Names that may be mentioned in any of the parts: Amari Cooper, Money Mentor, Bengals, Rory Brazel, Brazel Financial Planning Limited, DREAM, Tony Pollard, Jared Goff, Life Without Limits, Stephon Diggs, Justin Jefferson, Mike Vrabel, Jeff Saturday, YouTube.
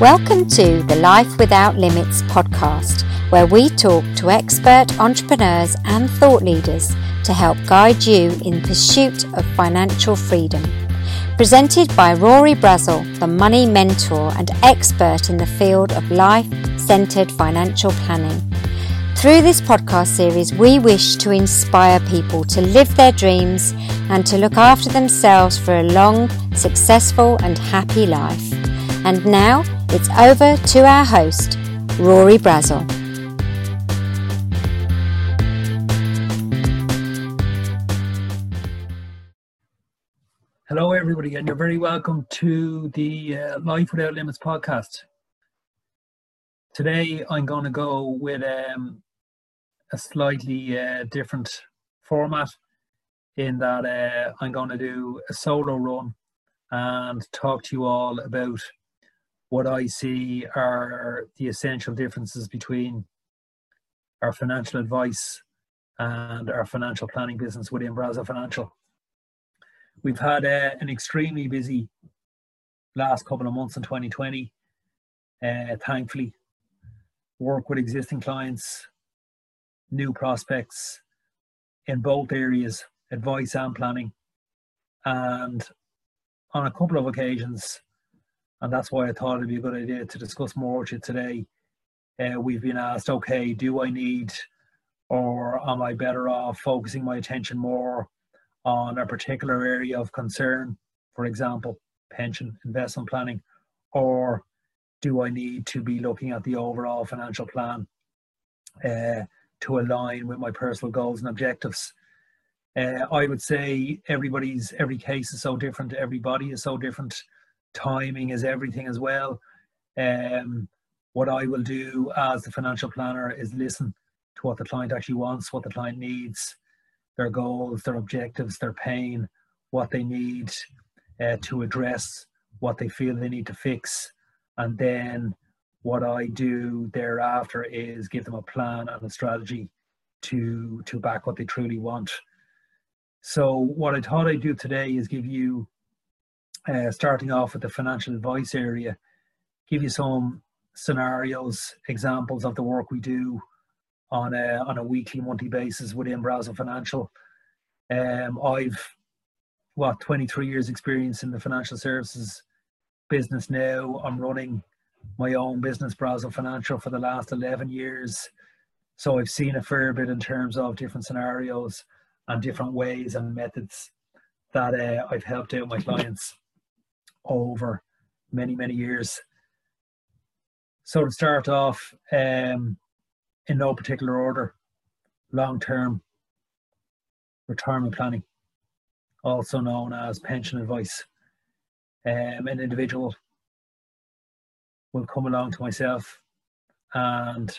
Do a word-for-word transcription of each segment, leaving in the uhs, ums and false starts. Welcome to the Life Without Limits podcast, where we talk to expert entrepreneurs and thought leaders to help guide you in pursuit of financial freedom. Presented by Rory Brazel, the Money Mentor and expert in the field of life-centered financial planning. Through this podcast series, we wish to inspire people to live their dreams and to look after themselves for a long, successful and happy life. And now, it's over to our host, Rory Brazel. Hello everybody, and you're very welcome to the uh, Life Without Limits podcast. Today I'm going to go with um, a slightly uh, different format, in that uh, I'm going to do a solo run and talk to you all about what I see are the essential differences between our financial advice and our financial planning business within Brazel Financial. We've had uh, an extremely busy last couple of months in twenty twenty, uh, thankfully. Work with existing clients, new prospects in both areas, advice and planning, and on a couple of occasions, and that's why I thought it'd be a good idea to discuss more with you today, uh, we've been asked, okay, do I need, or am I better off focusing my attention more on a particular area of concern, for example, pension, investment planning, or do I need to be looking at the overall financial plan uh, to align with my personal goals and objectives? Uh, I would say everybody's, every case is so different, everybody is so different, timing is everything as well. Um, what I will do as the financial planner is listen to what the client actually wants, what the client needs, their goals, their objectives, their pain, what they need uh, to address, what they feel they need to fix. And then what I do thereafter is give them a plan and a strategy to, to back what they truly want. So what I thought I'd do today is give you, uh, starting off with the financial advice area, give you some scenarios, examples of the work we do on a, on a weekly, monthly basis within Brazel Financial. Um, I've, what, twenty-three years experience in the financial services business now. I'm running my own business, Brazel Financial, for the last eleven years. So I've seen a fair bit in terms of different scenarios and different ways and methods that uh, I've helped out my clients over many, many years. So to start off, um, in no particular order, long-term retirement planning, also known as pension advice. Um, an individual will come along to myself and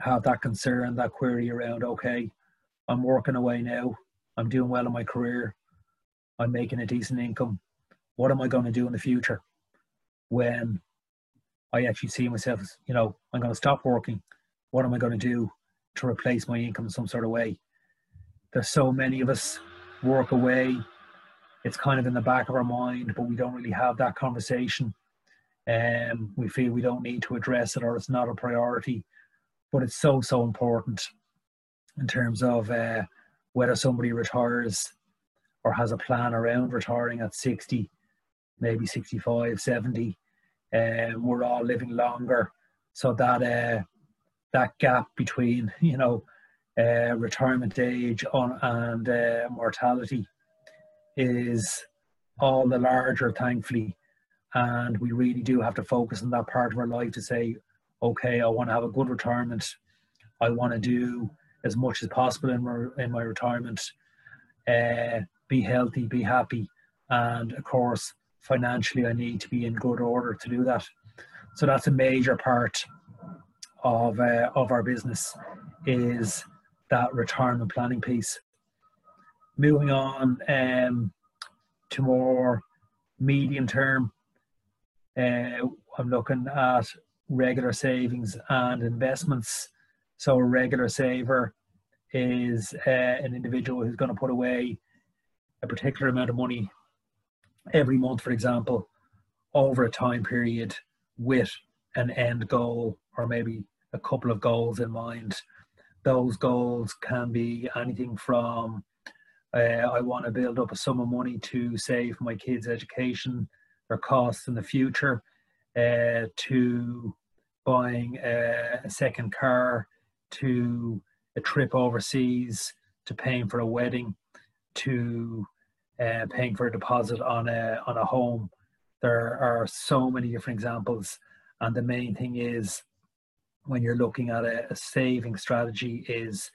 have that concern, that query around, okay, I'm working away now, I'm doing well in my career, I'm making a decent income, what am I going to do in the future when I actually see myself, you know, I'm going to stop working, what am I going to do to replace my income in some sort of way? There's so many of us work away. It's kind of in the back of our mind, but we don't really have that conversation. Um, we feel we don't need to address it, or it's not a priority, but it's so, so important in terms of uh, whether somebody retires or has a plan around retiring at sixty, maybe sixty-five, seventy. Um, we're all living longer. So that uh, that gap between, you know, uh, retirement age on, and uh, mortality is all the larger, thankfully, and we really do have to focus on that part of our life to say, okay, I want to have a good retirement, I want to do as much as possible in my, in my retirement, uh, be healthy, be happy, and of course financially I need to be in good order to do that. So that's a major part of uh, of our business, is that retirement planning piece. Moving on um, to more medium term, uh, I'm looking at regular savings and investments. So a regular saver is uh, an individual who's going to put away a particular amount of money every month, for example, over a time period with an end goal or maybe a couple of goals in mind. Those goals can be anything from uh, I want to build up a sum of money to save my kids' education or costs in the future, uh, to buying a, a second car, to a trip overseas, to paying for a wedding, to uh, paying for a deposit on a, on a home. There are so many different examples, and the main thing is, when you're looking at a, a saving strategy, is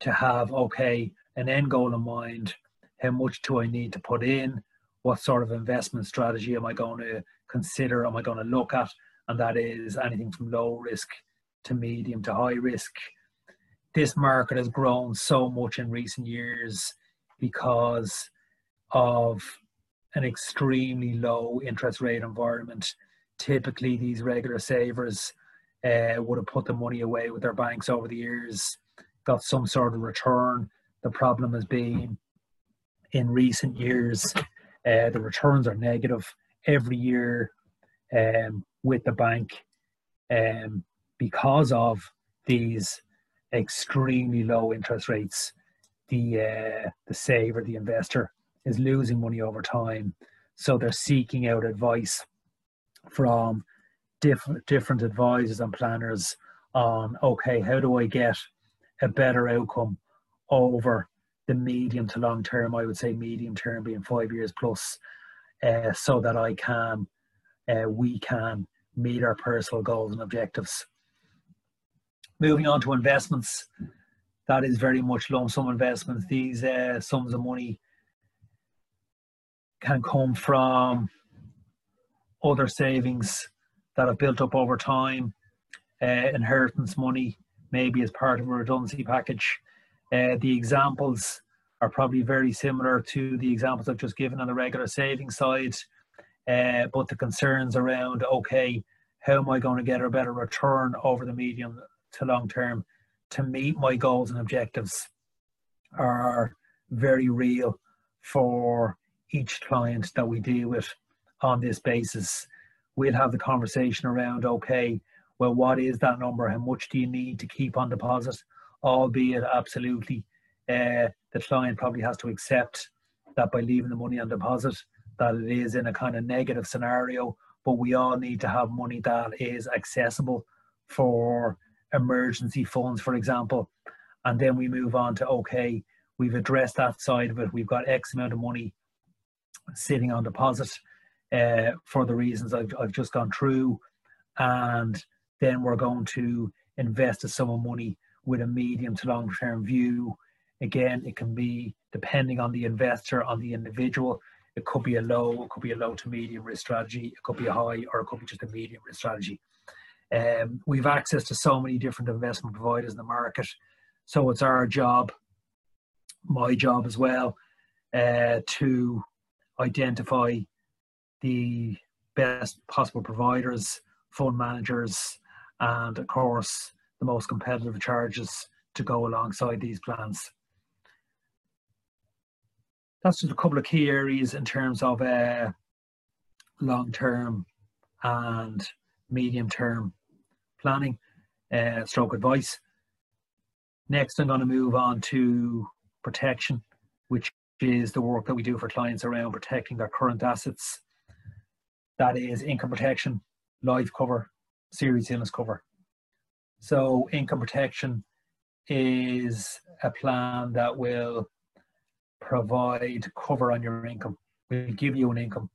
to have, okay, an end goal in mind. How much do I need to put in? What sort of investment strategy am I going to consider? Am I going to look at? And that is anything from low risk to medium to high risk. This market has grown so much in recent years because of an extremely low interest rate environment. Typically, these regular savers uh, would have put the money away with their banks over the years, got some sort of return. The problem has been in recent years, uh, the returns are negative every year um, with the bank um, because of these extremely low interest rates. The, uh, the saver, the investor, is losing money over time. So they're seeking out advice from different different advisors and planners on, okay, how do I get a better outcome over the medium to long term? I would say medium term being five years plus, uh, so that I can, uh, we can meet our personal goals and objectives. Moving on to investments, that is very much lump sum investments. These uh, sums of money can come from other savings that have built up over time, uh, inheritance money, maybe as part of a redundancy package. Uh, the examples are probably very similar to the examples I've just given on the regular savings side, uh, but the concerns around, okay, how am I going to get a better return over the medium to long term to meet my goals and objectives, are very real for each client that we deal with. On this basis, we'll have the conversation around, okay, well, what is that number? How much do you need to keep on deposit? Albeit, absolutely, uh, the client probably has to accept that by leaving the money on deposit, that it is in a kind of negative scenario, but we all need to have money that is accessible for emergency funds, for example. And then we move on to, okay, we've addressed that side of it. We've got X amount of money sitting on deposit, Uh, for the reasons I've, I've just gone through, and then we're going to invest a sum of money with a medium to long term view. Again, it can be, depending on the investor, on the individual, it could be a low, it could be a low to medium risk strategy, it could be a high, or it could be just a medium risk strategy. Um, we've access to so many different investment providers in the market, so it's our job, my job as well, uh, to identify the best possible providers, fund managers, and of course, the most competitive charges to go alongside these plans. That's just a couple of key areas in terms of uh, long-term and medium-term planning, uh, stroke advice. Next, I'm going to move on to protection, which is the work that we do for clients around protecting their current assets. That is income protection, life cover, serious illness cover. So income protection is a plan that will provide cover on your income. We'll give you an income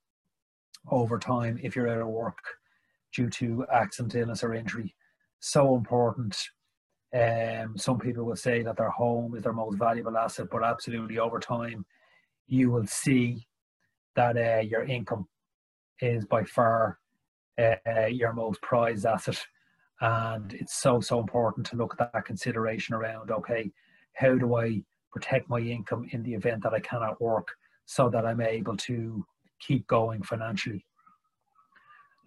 over time if you're out of work due to accident, illness or injury. So important. Um, some people will say that their home is their most valuable asset, but absolutely over time you will see that uh, your income is by far uh, your most prized asset, and it's so so important to look at that consideration around, okay, how do I protect my income in the event that I cannot work so that I'm able to keep going financially.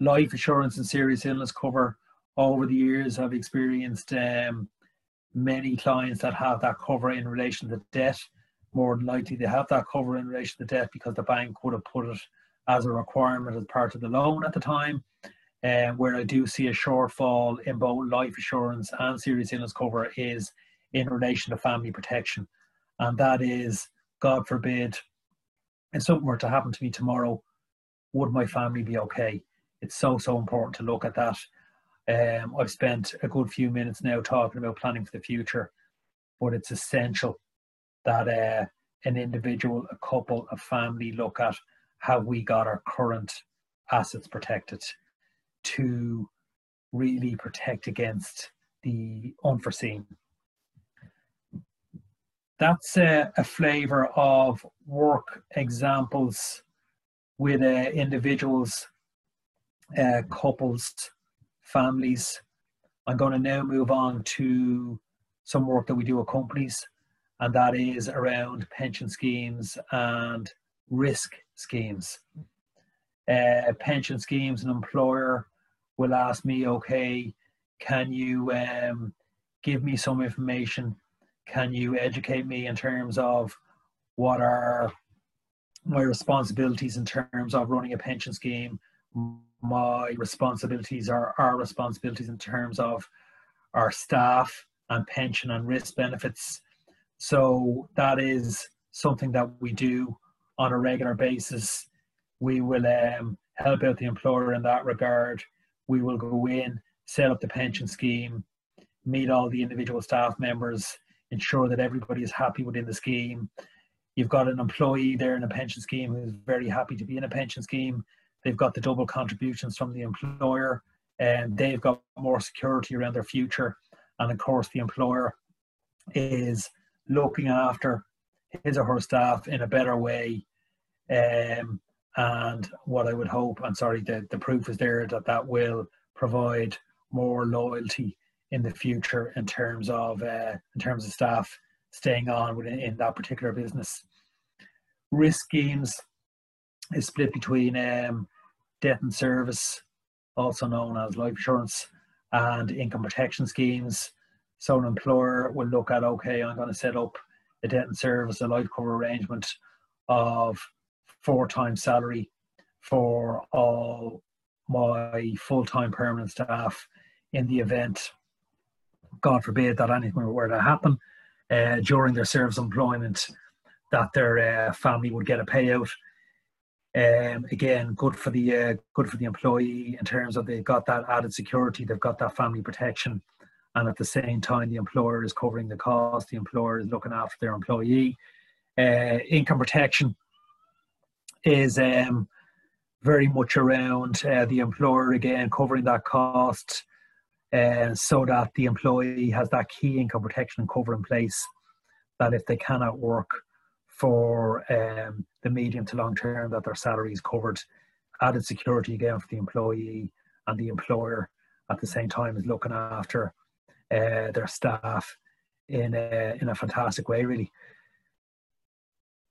Life insurance and serious illness cover, over the years I've experienced um, many clients that have that cover in relation to debt. More than likely they have that cover in relation to debt because the bank would have put it as a requirement as part of the loan at the time, uh, where I do see a shortfall in both life assurance and serious illness cover is in relation to family protection. And that is, God forbid, if something were to happen to me tomorrow, would my family be okay? It's so, so important to look at that. Um, I've spent a good few minutes now talking about planning for the future, but it's essential that uh, an individual, a couple, a family look at how we got our current assets protected to really protect against the unforeseen. That's uh, a flavour of work examples with uh, individuals, uh, couples, families. I'm going to now move on to some work that we do with companies, and that is around pension schemes and risk schemes. Uh, pension schemes, an employer will ask me, okay, can you um, give me some information? Can you educate me in terms of what are my responsibilities in terms of running a pension scheme? My responsibilities are our responsibilities in terms of our staff and pension and risk benefits. So that is something that we do on a regular basis. We will um, help out the employer in that regard. We will go in, set up the pension scheme, meet all the individual staff members, ensure that everybody is happy within the scheme. You've got an employee there in a pension scheme who's very happy to be in a pension scheme. They've got the double contributions from the employer, and they've got more security around their future. And of course, the employer is looking after his or her staff in a better way. Um, and what I would hope, and sorry, the, the proof is there that that will provide more loyalty in the future in terms of uh, in terms of staff staying on within in that particular business. Risk schemes is split between um, death and service, also known as life insurance, and income protection schemes. So an employer will look at, okay, I'm going to set up a debt and service, a life cover arrangement of four times salary for all my full-time permanent staff in the event, God forbid, that anything were to happen uh, during their service employment, that their uh, family would get a payout. Um, again, good for the uh, good for the employee in terms of they've got that added security, they've got that family protection, and at the same time the employer is covering the cost, the employer is looking after their employee. Uh, income protection is um, very much around uh, the employer again covering that cost, uh, so that the employee has that key income protection cover in place that if they cannot work for um, the medium to long term, that their salary is covered. Added security again for the employee, and the employer at the same time is looking after uh, their staff in a, in a fantastic way, really.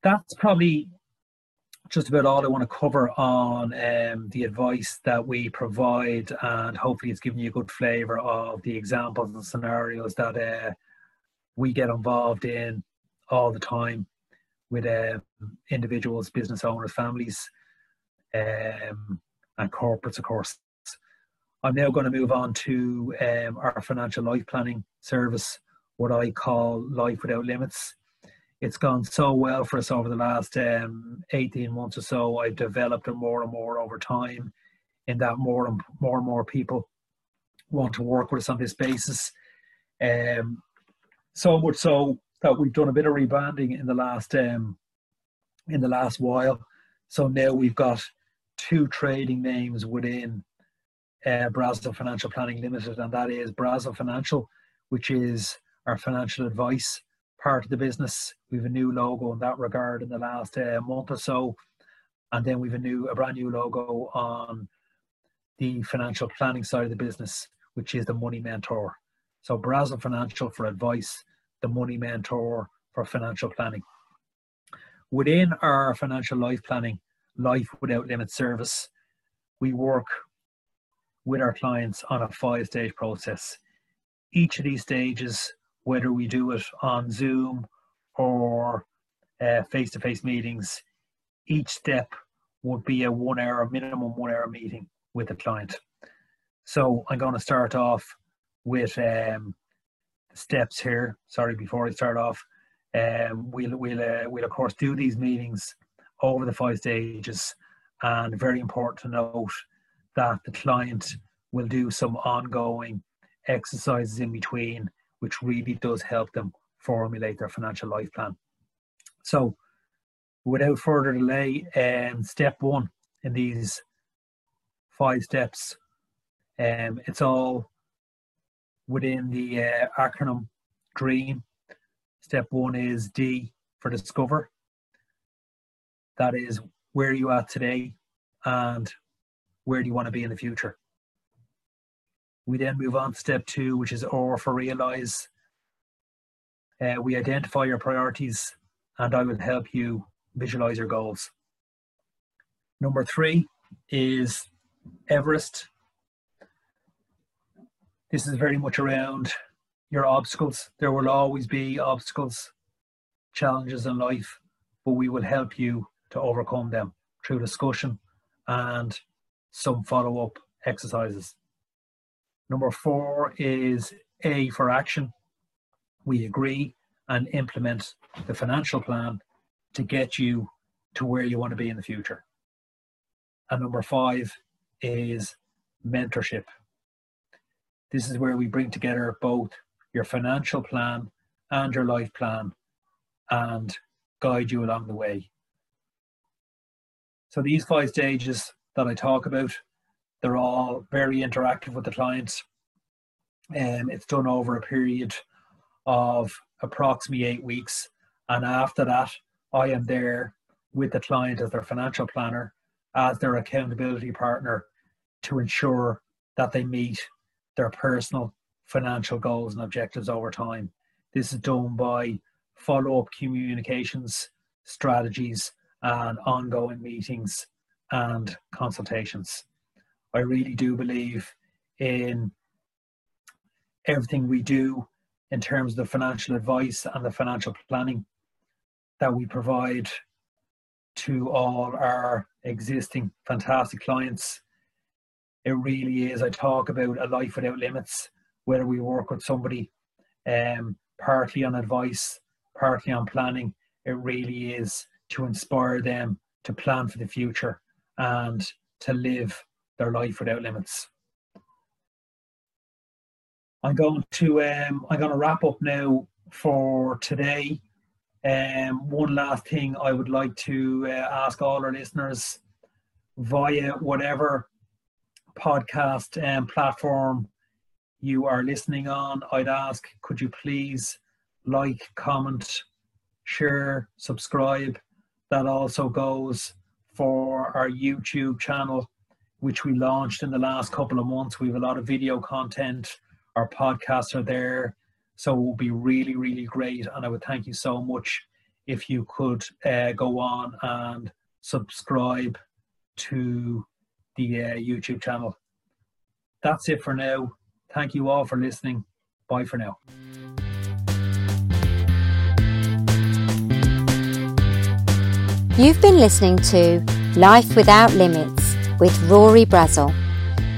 That's probably just about all I want to cover on um, the advice that we provide, and hopefully it's given you a good flavour of the examples and scenarios that uh, we get involved in all the time with um, individuals, business owners, families, um, and corporates, of course. I'm now going to move on to um, our financial life planning service, what I call Life Without Limits. It's gone so well for us over the last um, eighteen months or so. I've developed it more and more over time, in that more and more, and more people want to work with us on this basis. Um, so much so that we've done a bit of rebranding in the last um, in the last while. So now we've got two trading names within uh, Brazel Financial Planning Limited, and that is Brazel Financial, which is our financial advice part of the business. We've a new logo in that regard in the last uh, month or so, and then we've a new, a brand new logo on the financial planning side of the business, which is the Money Mentor. So Brazel Financial for advice, the Money Mentor for financial planning. Within our financial life planning, Life Without Limits service, we work with our clients on a five-stage process. Each of these stages, whether we do it on Zoom or uh, face-to-face meetings, each step would be a one-hour, minimum one-hour meeting with the client. So I'm going to start off with um, steps here. Sorry, before I start off, um, we'll, we'll, uh, we'll of course do these meetings over the five stages, and very important to note that the client will do some ongoing exercises in between, which really does help them formulate their financial life plan. So without further delay, um, step one in these five steps, um, it's all within the uh, acronym DREAM. Step one is D for discover. That is, where are you at today and where do you want to be in the future? We then move on to step two, which is R for realize. Uh, we identify your priorities and I will help you visualize your goals. Number three is Everest. This is very much around your obstacles. There will always be obstacles, challenges in life, but we will help you to overcome them through discussion and some follow-up exercises. Number four is A for action. We agree and implement the financial plan to get you to where you want to be in the future. And number five is mentorship. This is where we bring together both your financial plan and your life plan and guide you along the way. So these five stages that I talk about, they're all very interactive with the clients. Um, it's done over a period of approximately eight weeks. And after that, I am there with the client as their financial planner, as their accountability partner, to ensure that they meet their personal financial goals and objectives over time. This is done by follow-up communications, strategies, and ongoing meetings and consultations. I really do believe in everything we do in terms of the financial advice and the financial planning that we provide to all our existing fantastic clients. It really is, I talk about a life without limits, whether we work with somebody um, partly on advice, partly on planning. It really is to inspire them to plan for the future and to live their life without limits. I'm going to um, I'm going to wrap up now for today. Um, one last thing I would like to uh, ask all our listeners via whatever podcast um, platform you are listening on. I'd ask, could you please like, comment, share, subscribe. That also goes for our YouTube channel, which we launched in the last couple of months. We have a lot of video content. Our podcasts are there, so it will be really, really great. And I would thank you so much if you could uh, go on and subscribe to the uh, YouTube channel. That's it for now. Thank you all for listening. Bye for now. You've been listening to Life Without Limits with Rory Brazel.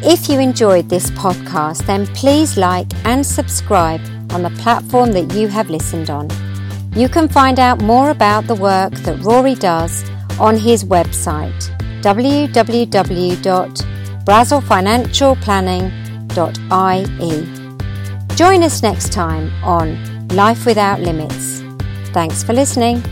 If you enjoyed this podcast, then please like and subscribe on the platform that you have listened on. You can find out more about the work that Rory does on his website, w w w dot brazel financial planning dot i e. Join us next time on Life Without Limits. Thanks for listening.